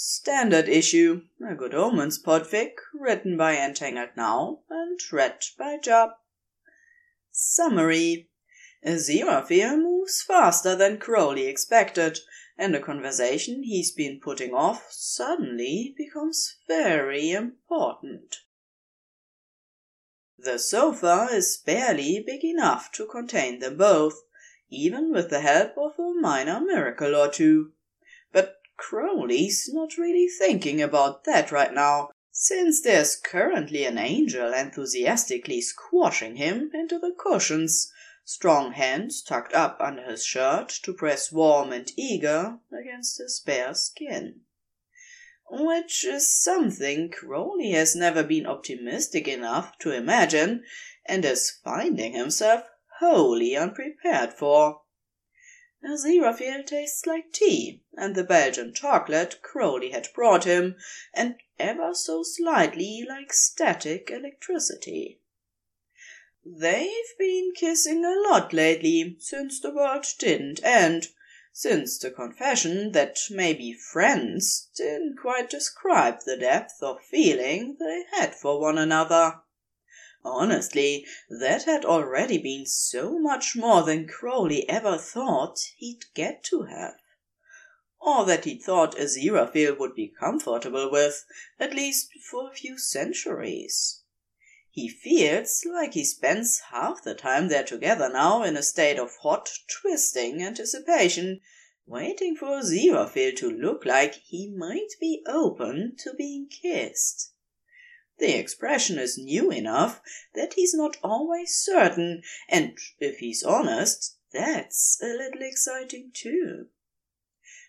Standard Issue, a Good Omens Podfic, written by Entangled Now and read by Job. Summary. Aziraphale moves faster than Crowley expected, and a conversation he's been putting off suddenly becomes very important. The sofa is barely big enough to contain them both, even with the help of a minor miracle or two. But Crowley's not really thinking about that right now, since there's currently an angel enthusiastically squashing him into the cushions, strong hands tucked up under his shirt to press warm and eager against his bare skin. Which is something Crowley has never been optimistic enough to imagine and is finding himself wholly unprepared for. Aziraphale tastes like tea and the Belgian chocolate Crowley had brought him, and ever so slightly like static electricity. They've been kissing a lot lately, since the world didn't end, since the confession that maybe friends didn't quite describe the depth of feeling they had for one another. Honestly, that had already been so much more than Crowley ever thought he'd get to have, or that he thought Aziraphale would be comfortable with, at least for a few centuries. He feels like he spends half the time they're together now in a state of hot, twisting anticipation, waiting for Aziraphale to look like he might be open to being kissed. The expression is new enough that he's not always certain, and if he's honest, that's a little exciting too.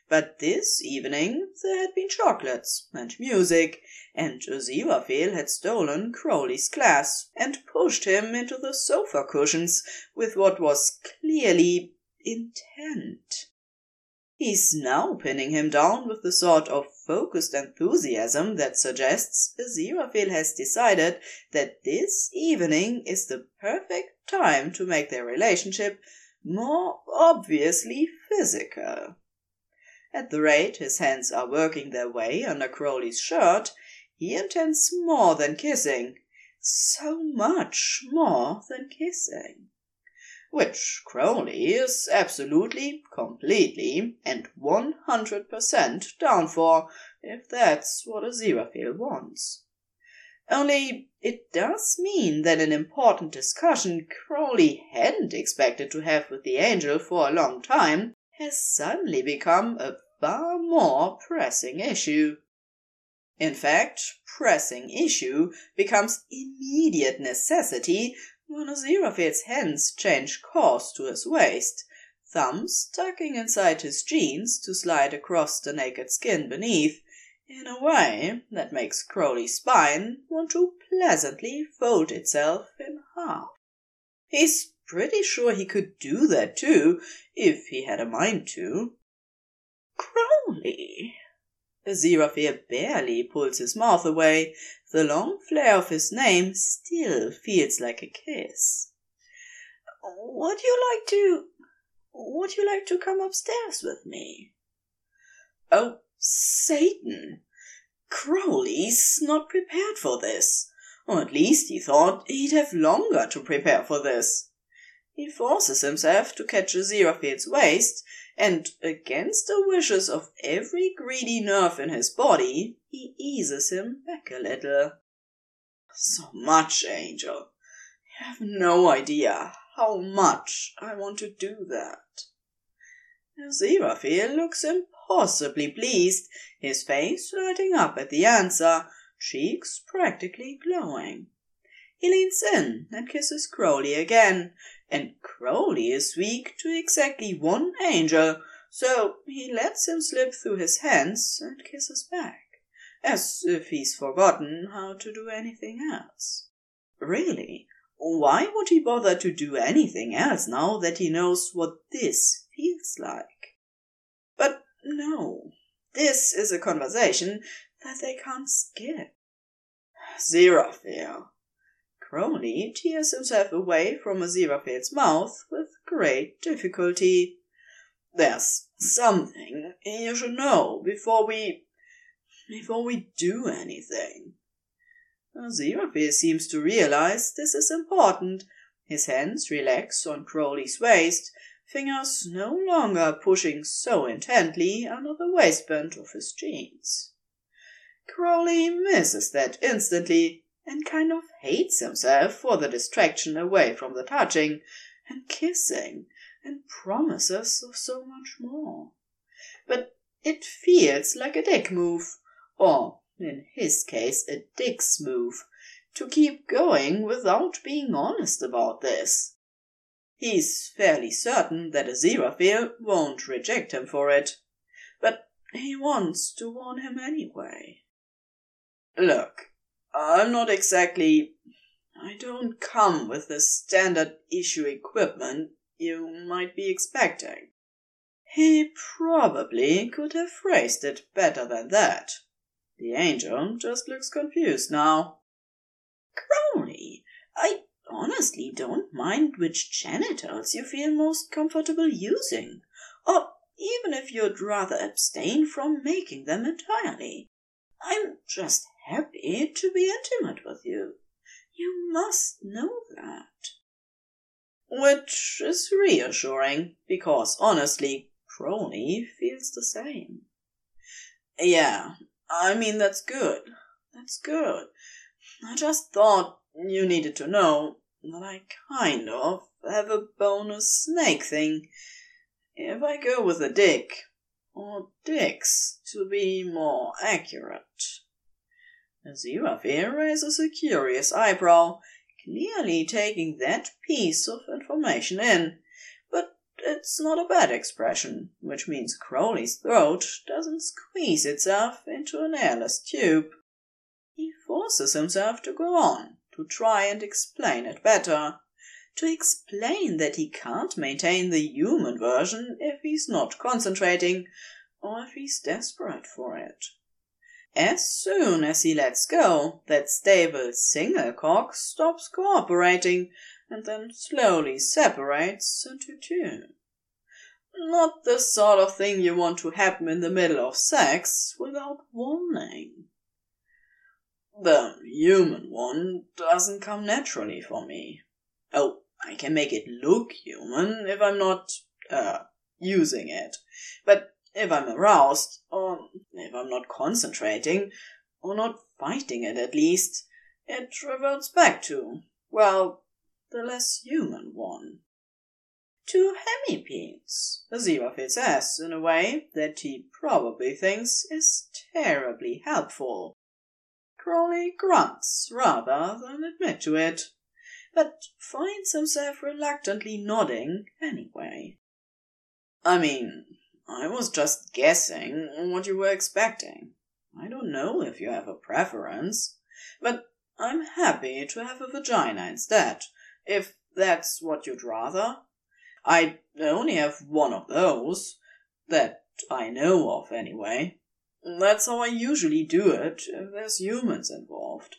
But this evening there had been chocolates and music, and Aziraphale had stolen Crowley's glass and pushed him into the sofa cushions with what was clearly intent. He's now pinning him down with the sort of focused enthusiasm that suggests Aziraphale has decided that this evening is the perfect time to make their relationship more obviously physical. At the rate his hands are working their way under Crowley's shirt, he intends more than kissing, so much more than kissing, which Crowley is absolutely, completely, and 100% down for, if that's what Aziraphale wants. Only it does mean that an important discussion Crowley hadn't expected to have with the angel for a long time has suddenly become a far more pressing issue. In fact, pressing issue becomes immediate necessity when Aziraphale's hands change course to his waist, thumbs tucking inside his jeans to slide across the naked skin beneath, in a way that makes Crowley's spine want to pleasantly fold itself in half. He's pretty sure he could do that too, if he had a mind to. Crowley! Aziraphale barely pulls his mouth away. The long flare of his name still feels like a kiss. Would you like to come upstairs with me? Oh, Satan! Crowley's not prepared for this. Or at least he thought he'd have longer to prepare for this. He forces himself to catch Aziraphale's waist, and against the wishes of every greedy nerve in his body, he eases him back a little. So much, Angel. You have no idea how much I want to do that. Aziraphale looks impossibly pleased, his face lighting up at the answer, cheeks practically glowing. He leans in and kisses Crowley again, and Crowley is weak to exactly one angel, so he lets him slip through his hands and kisses back, as if he's forgotten how to do anything else. Really, why would he bother to do anything else now that he knows what this feels like? But no, this is a conversation that they can't skip. Aziraphale. Crowley tears himself away from Aziraphale's mouth with great difficulty. There's something you should know before we before we do anything. Aziraphale seems to realize this is important. His hands relax on Crowley's waist, fingers no longer pushing so intently under the waistband of his jeans. Crowley misses that instantly and kind of hates himself for the distraction away from the touching and kissing and promises of so much more. But it feels like a dick move, or in his case a dick's move, to keep going without being honest about this. He's fairly certain that Aziraphale won't reject him for it, but he wants to warn him anyway. Look, I'm not exactly... I don't come with the standard issue equipment you might be expecting. He probably could have phrased it better than that. The angel just looks confused now. Crowley, I honestly don't mind which genitals you feel most comfortable using, or even if you'd rather abstain from making them entirely. I'm just happy to be intimate with you. You must know that. Which is reassuring, because honestly, Crowley feels the same. Yeah, I mean, that's good. That's good. I just thought you needed to know that I kind of have a bonus snake thing. If I go with a dick, or dicks, to be more accurate. Aziraphale raises a curious eyebrow, clearly taking that piece of information in, but it's not a bad expression, which means Crowley's throat doesn't squeeze itself into an airless tube. He forces himself to go on, to try and explain it better, to explain that he can't maintain the human version if he's not concentrating, or if he's desperate for it. As soon as he lets go, that stable single cock stops cooperating and then slowly separates into two. Not the sort of thing you want to happen in the middle of sex without warning. The human one doesn't come naturally for me. Oh, I can make it look human if I'm not, using it. But if I'm aroused, or if I'm not concentrating, or not fighting it at least, it reverts back to, well, the less human one. To hemipenes, Aziraphale says in a way that he probably thinks is terribly helpful. Crowley grunts rather than admit to it, but finds himself reluctantly nodding anyway. I mean, I was just guessing what you were expecting. I don't know if you have a preference, but I'm happy to have a vagina instead, if that's what you'd rather. I only have one of those, that I know of anyway. That's how I usually do it if there's humans involved.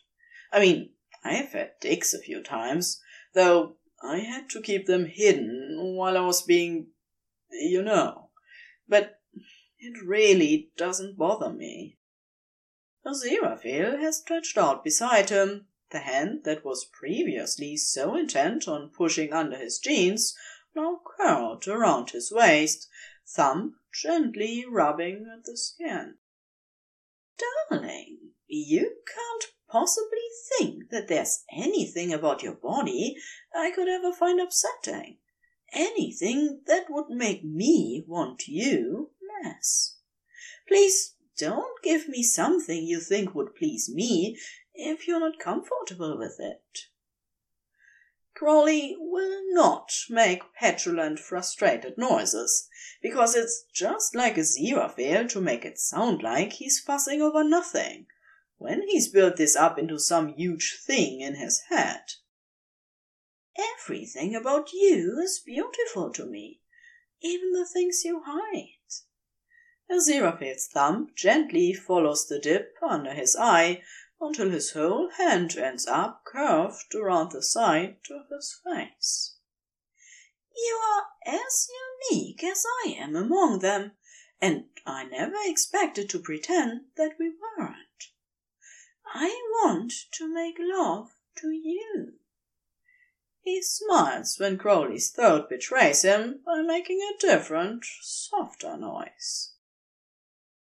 I mean, I've had dicks a few times, though I had to keep them hidden while I was being, you know. But it really doesn't bother me. Aziraphale has stretched out beside him, the hand that was previously so intent on pushing under his jeans, now curled around his waist, thumb gently rubbing at the skin. Darling, you can't possibly think that there's anything about your body I could ever find upsetting. Anything that would make me want you less. Please don't give me something you think would please me if you're not comfortable with it. Crowley will not make petulant, frustrated noises, because it's just like Aziraphale to make it sound like he's fussing over nothing, when he's built this up into some huge thing in his head. Everything about you is beautiful to me, even the things you hide. Aziraphale's thumb gently follows the dip under his eye until his whole hand ends up curved around the side of his face. You are as unique as I am among them, and I never expected to pretend that we weren't. I want to make love to you. He smiles when Crowley's throat betrays him by making a different, softer noise.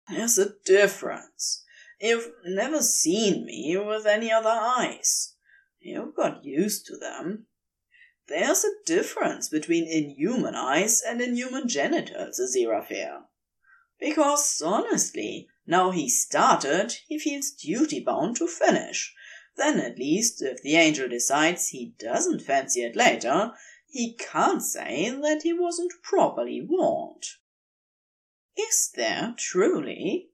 There's a difference. You've never seen me with any other eyes. You've got used to them. There's a difference between inhuman eyes and inhuman genitals, Aziraphale. Because, honestly, now he started, he feels duty-bound to finish. Then at least, if the angel decides he doesn't fancy it later, he can't say that he wasn't properly warned. Is there truly?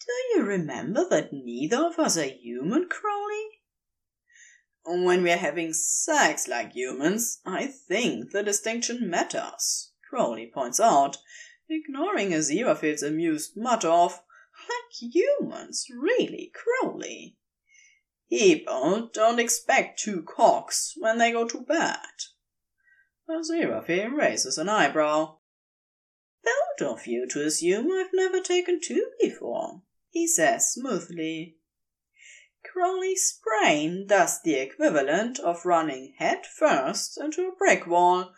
Do you remember that neither of us are human, Crowley? When we're having sex like humans, I think the distinction matters, Crowley points out, ignoring Aziraphale's amused mutter of, like humans, really, Crowley. People don't expect two cocks when they go to bed. Aziraphale raises an eyebrow. Bold of you to assume I've never taken two before, he says smoothly. Crowley's brain does the equivalent of running head first into a brick wall,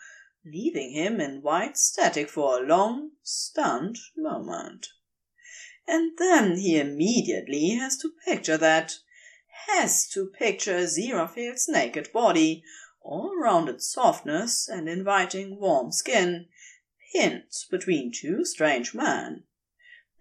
leaving him in white static for a long, stunned moment. And then he immediately has to picture that. Has to picture Aziraphale's naked body, all rounded softness and inviting warm skin, pinned between two strange men,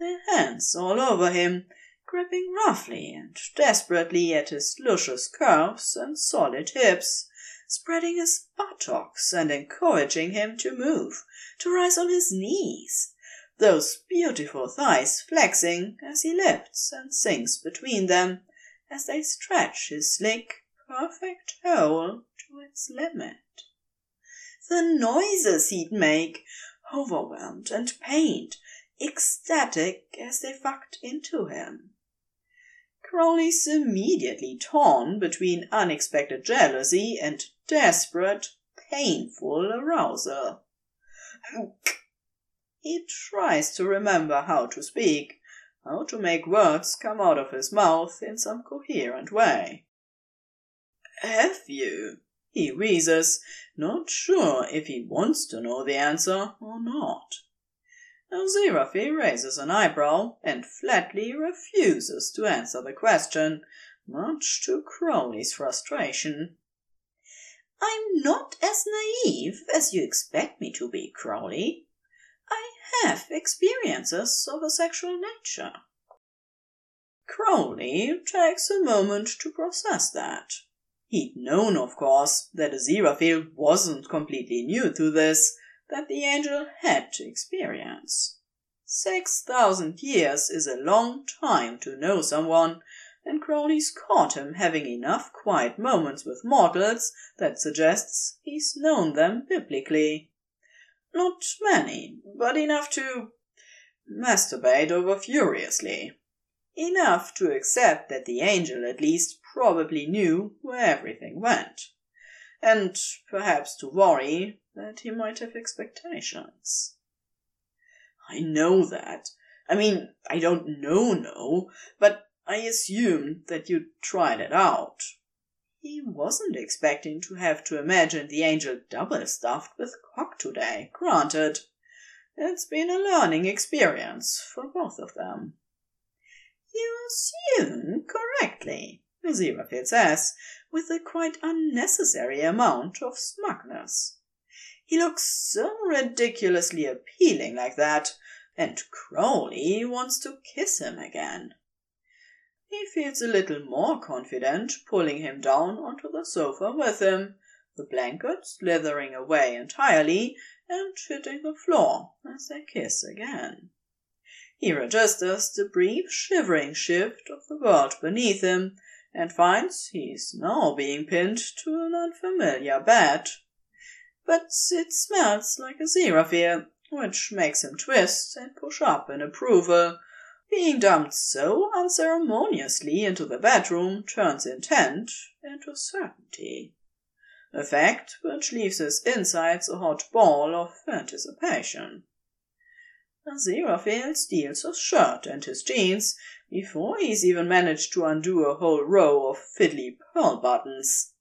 their hands all over him, gripping roughly and desperately at his luscious curves and solid hips, spreading his buttocks and encouraging him to move, to rise on his knees, those beautiful thighs flexing as he lifts and sinks between them, as they stretch his slick, perfect hole to its limit. The noises he'd make, overwhelmed and pained, ecstatic as they fucked into him. Crowley's immediately torn between unexpected jealousy and desperate, painful arousal. He tries to remember how to speak, how to make words come out of his mouth in some coherent way. Have you? He wheezes, not sure if he wants to know the answer or not. Aziraphale raises an eyebrow and flatly refuses to answer the question, much to Crowley's frustration. I'm not as naive as you expect me to be, Crowley. I have experiences of a sexual nature. Crowley takes a moment to process that. He'd known, of course, that Aziraphale wasn't completely new to this, that the angel had experience. 6,000 years is a long time to know someone, and Crowley's caught him having enough quiet moments with mortals that suggests he's known them biblically. Not many, but enough to masturbate over furiously. Enough to accept that the angel at least probably knew where everything went. And perhaps to worry that he might have expectations. I know that. I mean, I don't know, but I assumed that you tried it out. He wasn't expecting to have to imagine the angel double-stuffed with cock today, granted. It's been a learning experience for both of them. You assume correctly, Aziraphale says, with a quite unnecessary amount of smugness. He looks so ridiculously appealing like that, and Crowley wants to kiss him again. He feels a little more confident pulling him down onto the sofa with him, the blanket slithering away entirely and hitting the floor as they kiss again. He registers the brief shivering shift of the world beneath him and finds he's now being pinned to an unfamiliar bed. But it smells like Aziraphale, which makes him twist and push up in approval. Being dumped so unceremoniously into the bedroom turns intent into certainty, a fact which leaves his insides a hot ball of anticipation. Aziraphale steals her shirt and his jeans before he's even managed to undo a whole row of fiddly pearl buttons.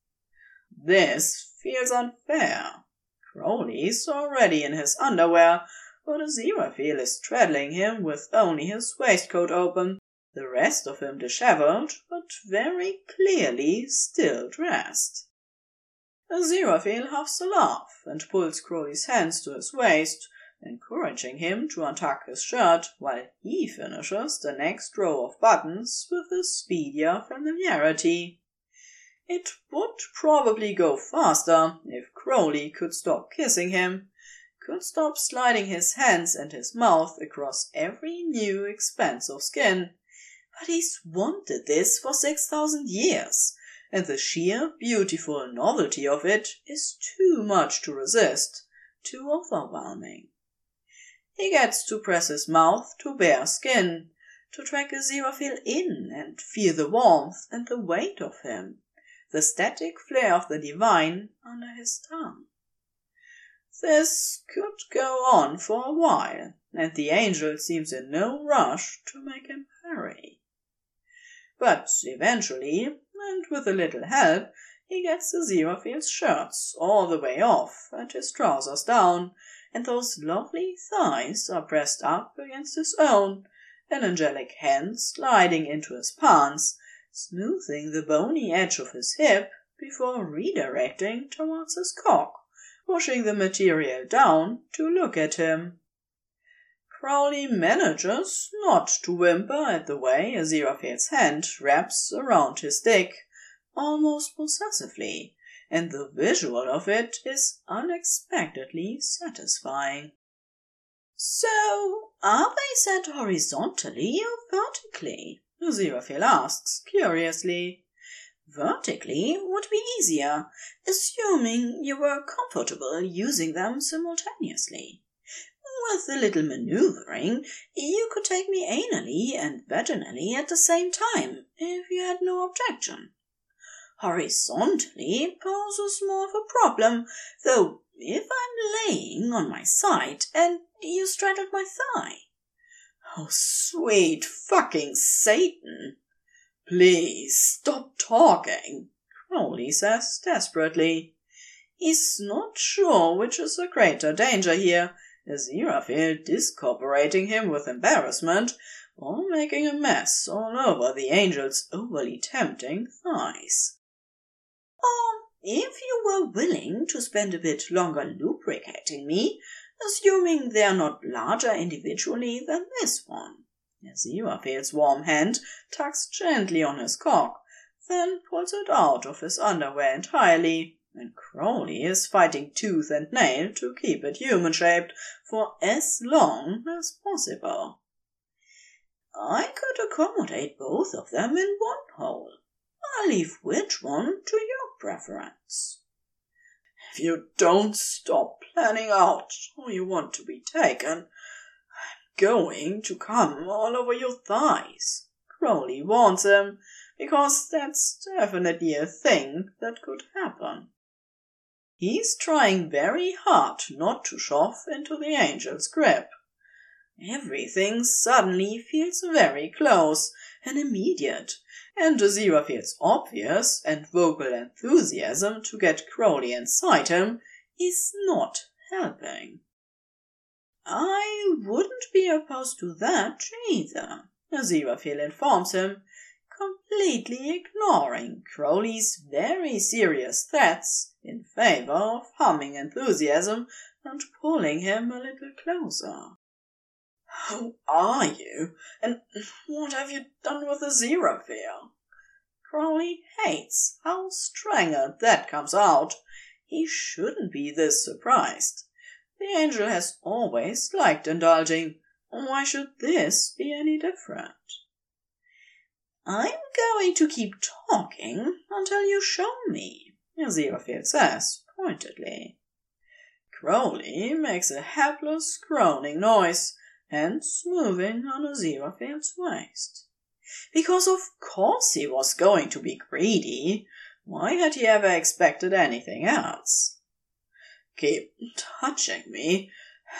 This feels unfair. Crowley's already in his underwear, but Aziraphale is straddling him with only his waistcoat open, the rest of him disheveled, but very clearly still dressed. Aziraphale huffs a laugh and pulls Crowley's hands to his waist, encouraging him to untuck his shirt while he finishes the next row of buttons with a speedier familiarity. It would probably go faster if Crowley could stop kissing him, could stop sliding his hands and his mouth across every new expanse of skin. But he's wanted this for 6,000 years, and the sheer beautiful novelty of it is too much to resist, too overwhelming. He gets to press his mouth to bare skin, to track Aziraphale in and feel the warmth and the weight of him, the static flare of the divine under his tongue. This could go on for a while, and the angel seems in no rush to make him hurry. But eventually, and with a little help, he gets Aziraphale's shirts all the way off and his trousers down, and those lovely thighs are pressed up against his own, an angelic hand sliding into his pants, smoothing the bony edge of his hip before redirecting towards his cock, pushing the material down to look at him. Crowley manages not to whimper at the way Aziraphale's hand wraps around his dick, almost possessively, and the visual of it is unexpectedly satisfying. "So, are they set horizontally or vertically?" Aziraphale asks, curiously. "Vertically would be easier, assuming you were comfortable using them simultaneously. With a little maneuvering, you could take me anally and vaginally at the same time, if you had no objection. Horizontally poses more of a problem, though if I'm laying on my side and you straddled my thigh." "Oh, sweet fucking Satan! Please stop talking," Crowley says desperately. He's not sure which is the greater danger here, Aziraphale discooperating him with embarrassment, or making a mess all over the angel's overly tempting thighs. "Or, if you were willing to spend a bit longer lubricating me, assuming they are not larger individually than this one." Aziraphale's warm hand tugs gently on his cock, then pulls it out of his underwear entirely, and Crowley is fighting tooth and nail to keep it human-shaped for as long as possible. "I could accommodate both of them in one hole. I'll leave which one to your preference." "If you don't stop planning out how you want to be taken, I'm going to come all over your thighs," Crowley warns him, because that's definitely a thing that could happen. He's trying very hard not to shove into the angel's grip. Everything suddenly feels very close and immediate, and Aziraphale's obvious and vocal enthusiasm to get Crowley inside him is not helping. "I wouldn't be opposed to that either," Aziraphale informs him, completely ignoring Crowley's very serious threats in favor of humming enthusiasm and pulling him a little closer. "Who are you, and what have you done with Aziraphale?" Crowley hates how strangled that comes out. He shouldn't be this surprised. The angel has always liked indulging. Why should this be any different? "I'm going to keep talking until you show me," Aziraphale says pointedly. Crowley makes a helpless groaning noise, hands moving on Aziraphale's waist. Because of course he was going to be greedy. Why had he ever expected anything else? "Keep touching me,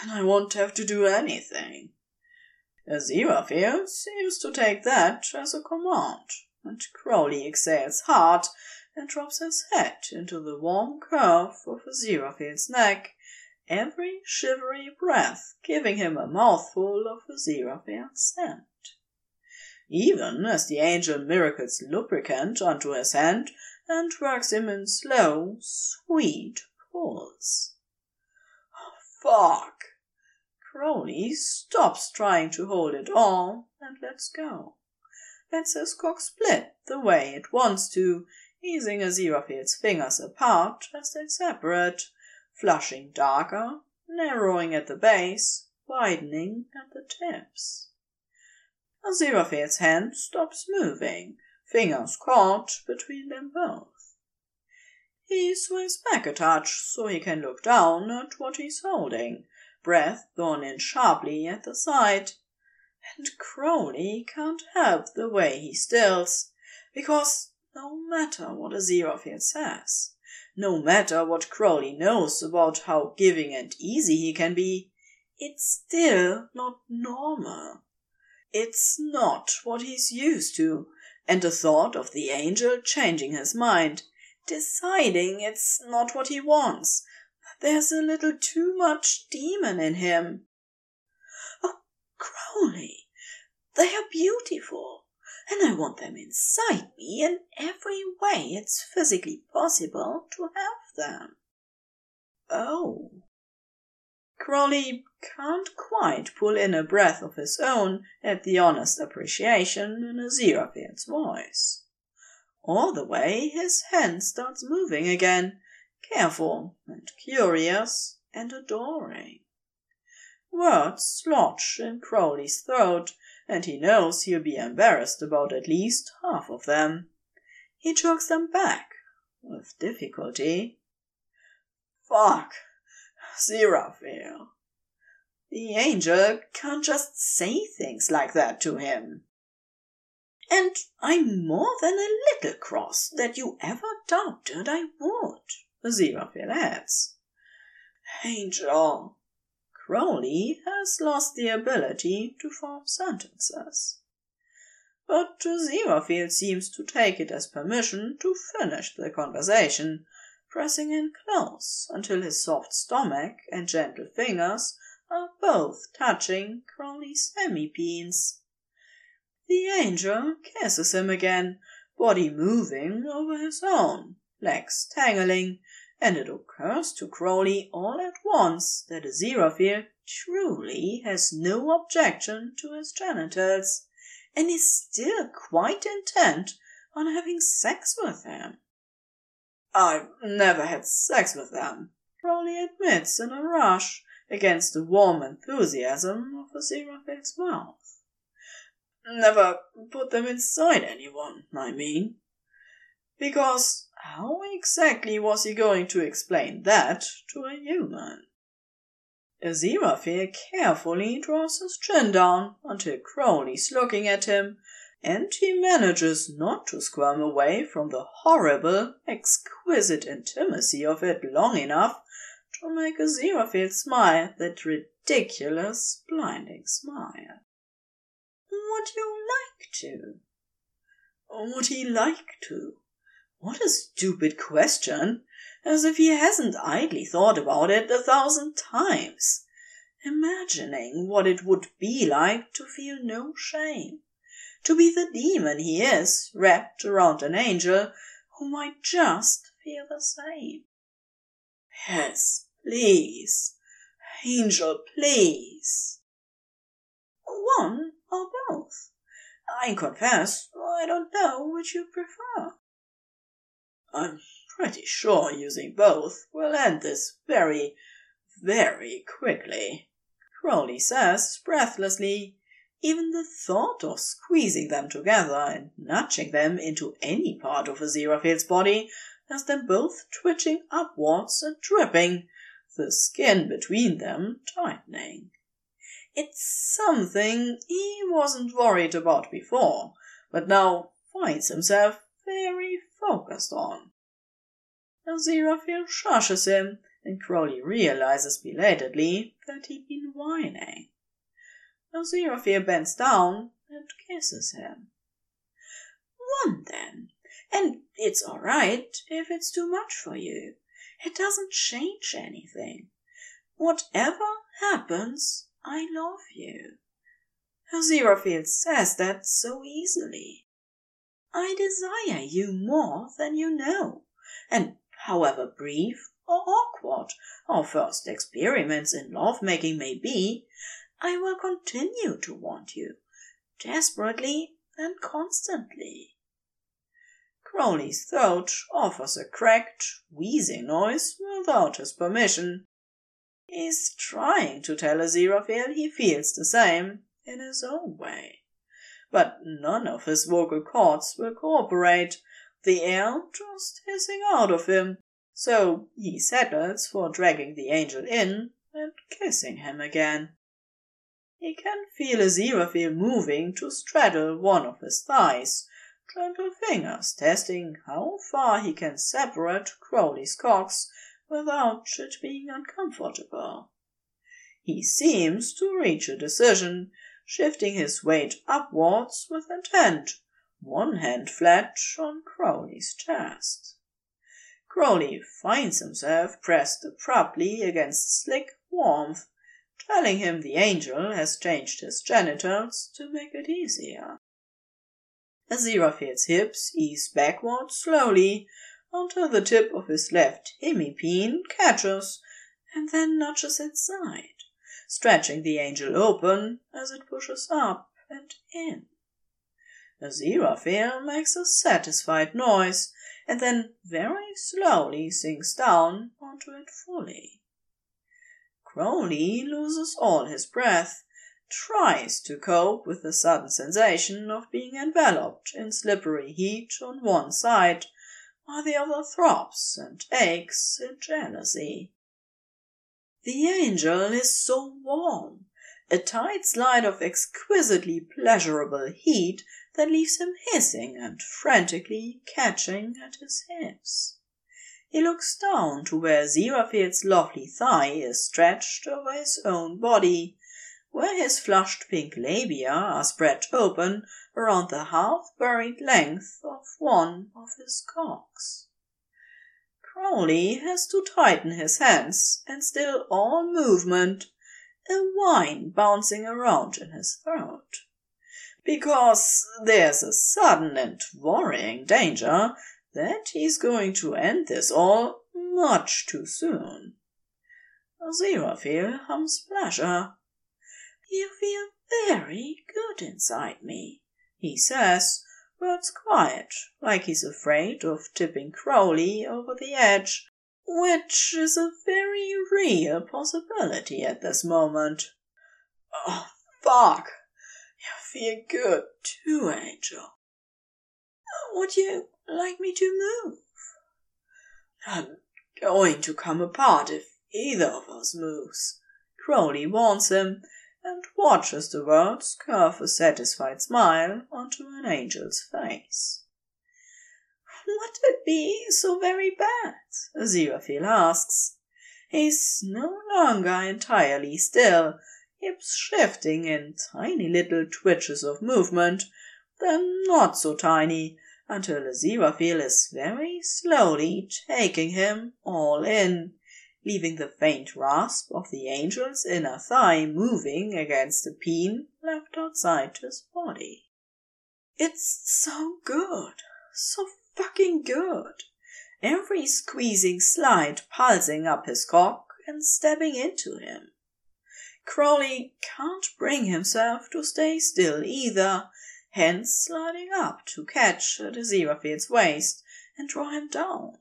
and I won't have to do anything," Aziraphale seems to take that as a command, and Crowley exhales hard and drops his head into the warm curve of Aziraphale's neck, every shivery breath giving him a mouthful of Aziraphale's scent. Even as the angel miracles lubricant onto his hand and works him in slow, sweet pulls. Oh, fuck! Crowley stops trying to hold it all and lets go. Lets his cock split the way it wants to, easing Aziraphale's fingers apart as they separate, flushing darker, narrowing at the base, widening at the tips. Aziraphale's hand stops moving, fingers caught between them both. He sways back a touch so he can look down at what he's holding, breath drawn in sharply at the side, and Crowley can't help the way he stills, because no matter what Aziraphale says, no matter what Crowley knows about how giving and easy he can be, it's still not normal. It's not what he's used to, and the thought of the angel changing his mind, deciding it's not what he wants, there's a little too much demon in him. Oh, Crowley, they are beautiful, and I want them inside me in every way it's physically possible to have them. Oh. Crowley can't quite pull in a breath of his own at the honest appreciation in Aziraphale's voice. All the way his hand starts moving again, careful and curious and adoring. Words lodge in Crowley's throat, and he knows he'll be embarrassed about at least half of them. He chokes them back, with difficulty. Fuck! Aziraphale. The angel can't just say things like that to him. And I'm more than a little cross that you ever doubted I would, Aziraphale adds. Angel. Crowley has lost the ability to form sentences. But Aziraphale seems to take it as permission to finish the conversation, pressing in close until his soft stomach and gentle fingers are both touching Crowley's hemipenes. The angel kisses him again, body moving over his own, legs tangling, and it occurs to Crowley all at once that Aziraphale truly has no objection to his genitals, and is still quite intent on having sex with him. I've never had sex with them, Crowley admits in a rush, against the warm enthusiasm of Aziraphale's mouth. Never put them inside anyone, I mean. Because how exactly was he going to explain that to a human? Aziraphale carefully draws his chin down until Crowley's looking at him, and he manages not to squirm away from the horrible, exquisite intimacy of it long enough to make Aziraphale smile that ridiculous, blinding smile. Would you like to? Would he like to? What a stupid question, as if he hasn't idly thought about it 1,000 times, imagining what it would be like to feel no shame. To be the demon he is, wrapped around an angel who might just feel the same. Yes, please. Angel, please. One or both. I confess, I don't know which you prefer. I'm pretty sure using both will end this very, very quickly, Crowley says breathlessly. Even the thought of squeezing them together and nudging them into any part of Aziraphale's body has them both twitching upwards and dripping, the skin between them tightening. It's something he wasn't worried about before, but now finds himself very focused on. Aziraphale shushes him, and Crowley realizes belatedly that he'd been whining. Aziraphale bends down and kisses him. One then, and it's all right if it's too much for you. It doesn't change anything. Whatever happens, I love you. Aziraphale says that so easily. I desire you more than you know, and however brief or awkward our first experiments in love-making may be, I will continue to want you, desperately and constantly. Crowley's throat offers a cracked, wheezing noise without his permission. He's trying to tell Aziraphale he feels the same in his own way. But none of his vocal cords will cooperate, the air just hissing out of him, so he settles for dragging the angel in and kissing him again. He can feel Aziraphale moving to straddle one of his thighs, gentle fingers testing how far he can separate Crowley's cocks without it being uncomfortable. He seems to reach a decision, shifting his weight upwards with intent, one hand flat on Crowley's chest. Crowley finds himself pressed abruptly against slick warmth, telling him the angel has changed his genitals to make it easier. Aziraphale's hips ease backward slowly until the tip of his left hemipen catches and then nudges inside, stretching the angel open as it pushes up and in. Aziraphale makes a satisfied noise and then very slowly sinks down onto it fully. Crowley loses all his breath, tries to cope with the sudden sensation of being enveloped in slippery heat on one side, while the other throbs and aches in jealousy. The angel is so warm, a tight slide of exquisitely pleasurable heat that leaves him hissing and frantically catching at his hips. He looks down to where Aziraphale's lovely thigh is stretched over his own body, where his flushed pink labia are spread open around the half-buried length of one of his cocks. Crowley has to tighten his hands and still all movement, a whine bouncing around in his throat. Because there's a sudden and worrying danger that he's going to end this all much too soon. Aziraphale hums pleasure. "You feel very good inside me," he says, words quiet, like he's afraid of tipping Crowley over the edge, which is a very real possibility at this moment. "Oh, fuck! You feel good too, Angel. Would you like me to move?" "I'm going to come apart if either of us moves," Crowley warns him, and watches the words curve a satisfied smile onto an angel's face. "What would be so very bad?" Aziraphale asks. He's no longer entirely still, hips shifting in tiny little twitches of movement, then not so tiny, until Aziraphale is very slowly taking him all in, leaving the faint rasp of the angel's inner thigh moving against the peen left outside his body. It's so good, so fucking good. Every squeezing slide pulsing up his cock and stabbing into him. Crowley can't bring himself to stay still either, hence sliding up to catch at Aziraphale's waist and draw him down,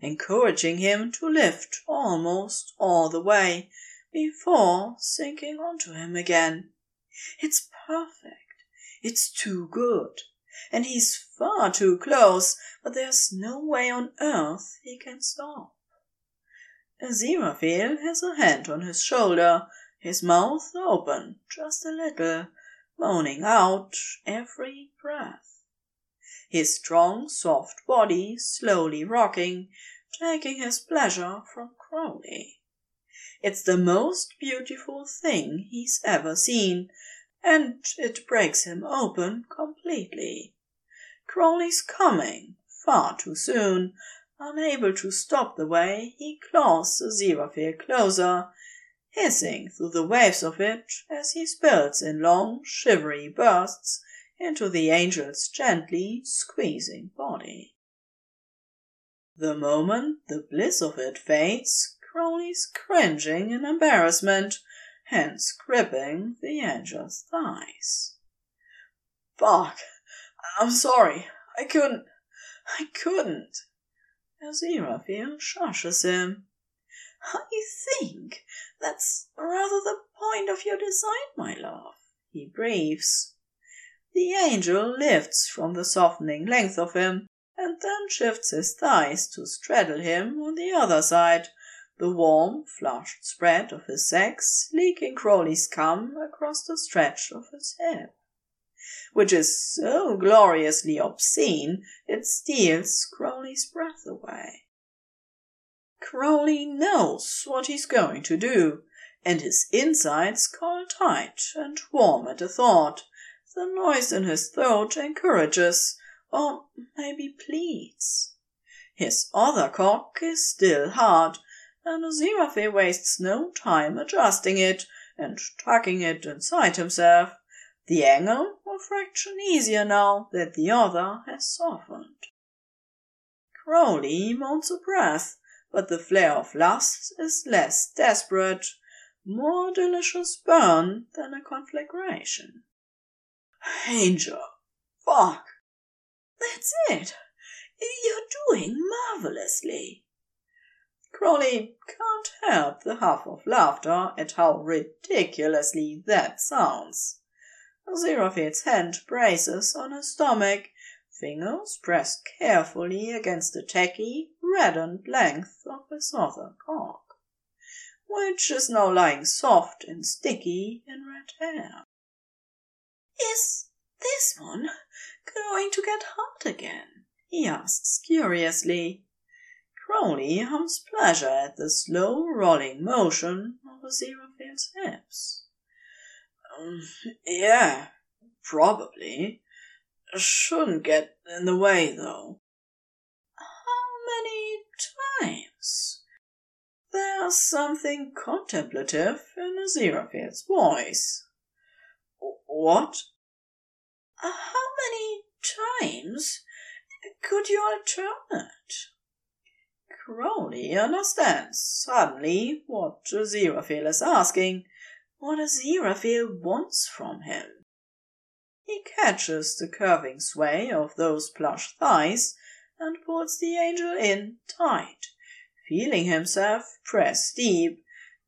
encouraging him to lift almost all the way, before sinking onto him again. It's perfect. It's too good. And he's far too close, but there's no way on earth he can stop. Aziraphale has a hand on his shoulder, his mouth open just a little, moaning out every breath. His strong, soft body slowly rocking, taking his pleasure from Crowley. It's the most beautiful thing he's ever seen, and it breaks him open completely. Crowley's coming, far too soon. Unable to stop the way, he claws Aziraphale closer, hissing through the waves of it as he spills in long, shivery bursts into the angel's gently squeezing body. The moment the bliss of it fades, Crowley's cringing in embarrassment, hands gripping the angel's thighs. "Fuck! I'm sorry. I couldn't. Aziraphale shushes him. "I think that's rather the point of your design, my love," he breathes. The angel lifts from the softening length of him and then shifts his thighs to straddle him on the other side, the warm, flushed spread of his sex leaking Crowley's cum across the stretch of his hip, which is so gloriously obscene it steals Crowley's breath away. Crowley knows what he's going to do, and his insides call tight and warm at the thought. The noise in his throat encourages, or maybe pleads. His other cock is still hard, and Aziraphale wastes no time adjusting it and tucking it inside himself, the angle a fraction easier now that the other has softened. Crowley mounts a breath, but the flare of lust is less desperate, more delicious burn than a conflagration. "Angel, fuck!" "That's it! You're doing marvelously!" Crowley can't help the huff of laughter at how ridiculously that sounds. Aziraphale's hand braces on his stomach, fingers pressed carefully against the tacky, reddened length of his other cock, which is now lying soft and sticky in red hair. "Is this one going to get hot again?" he asks curiously. Crowley hums pleasure at the slow rolling motion of Aziraphale's hips. "Yeah, probably. Shouldn't get in the way, though." "How many times?" There's something contemplative in Aziraphale's voice. "What?" "How many times could you alternate?" Crowley understands suddenly what Aziraphale is asking, what Aziraphale wants from him. He catches the curving sway of those plush thighs and pulls the angel in tight, feeling himself press deep,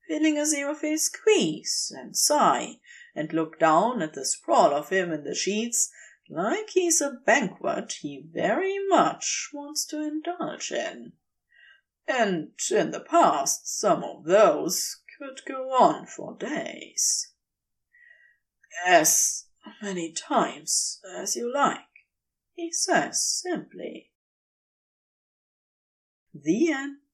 feeling Aziraphale squeeze and sigh, and look down at the sprawl of him in the sheets like he's a banquet he very much wants to indulge in. And in the past, some of those could go on for days. "As many times as you like," he says simply. The end.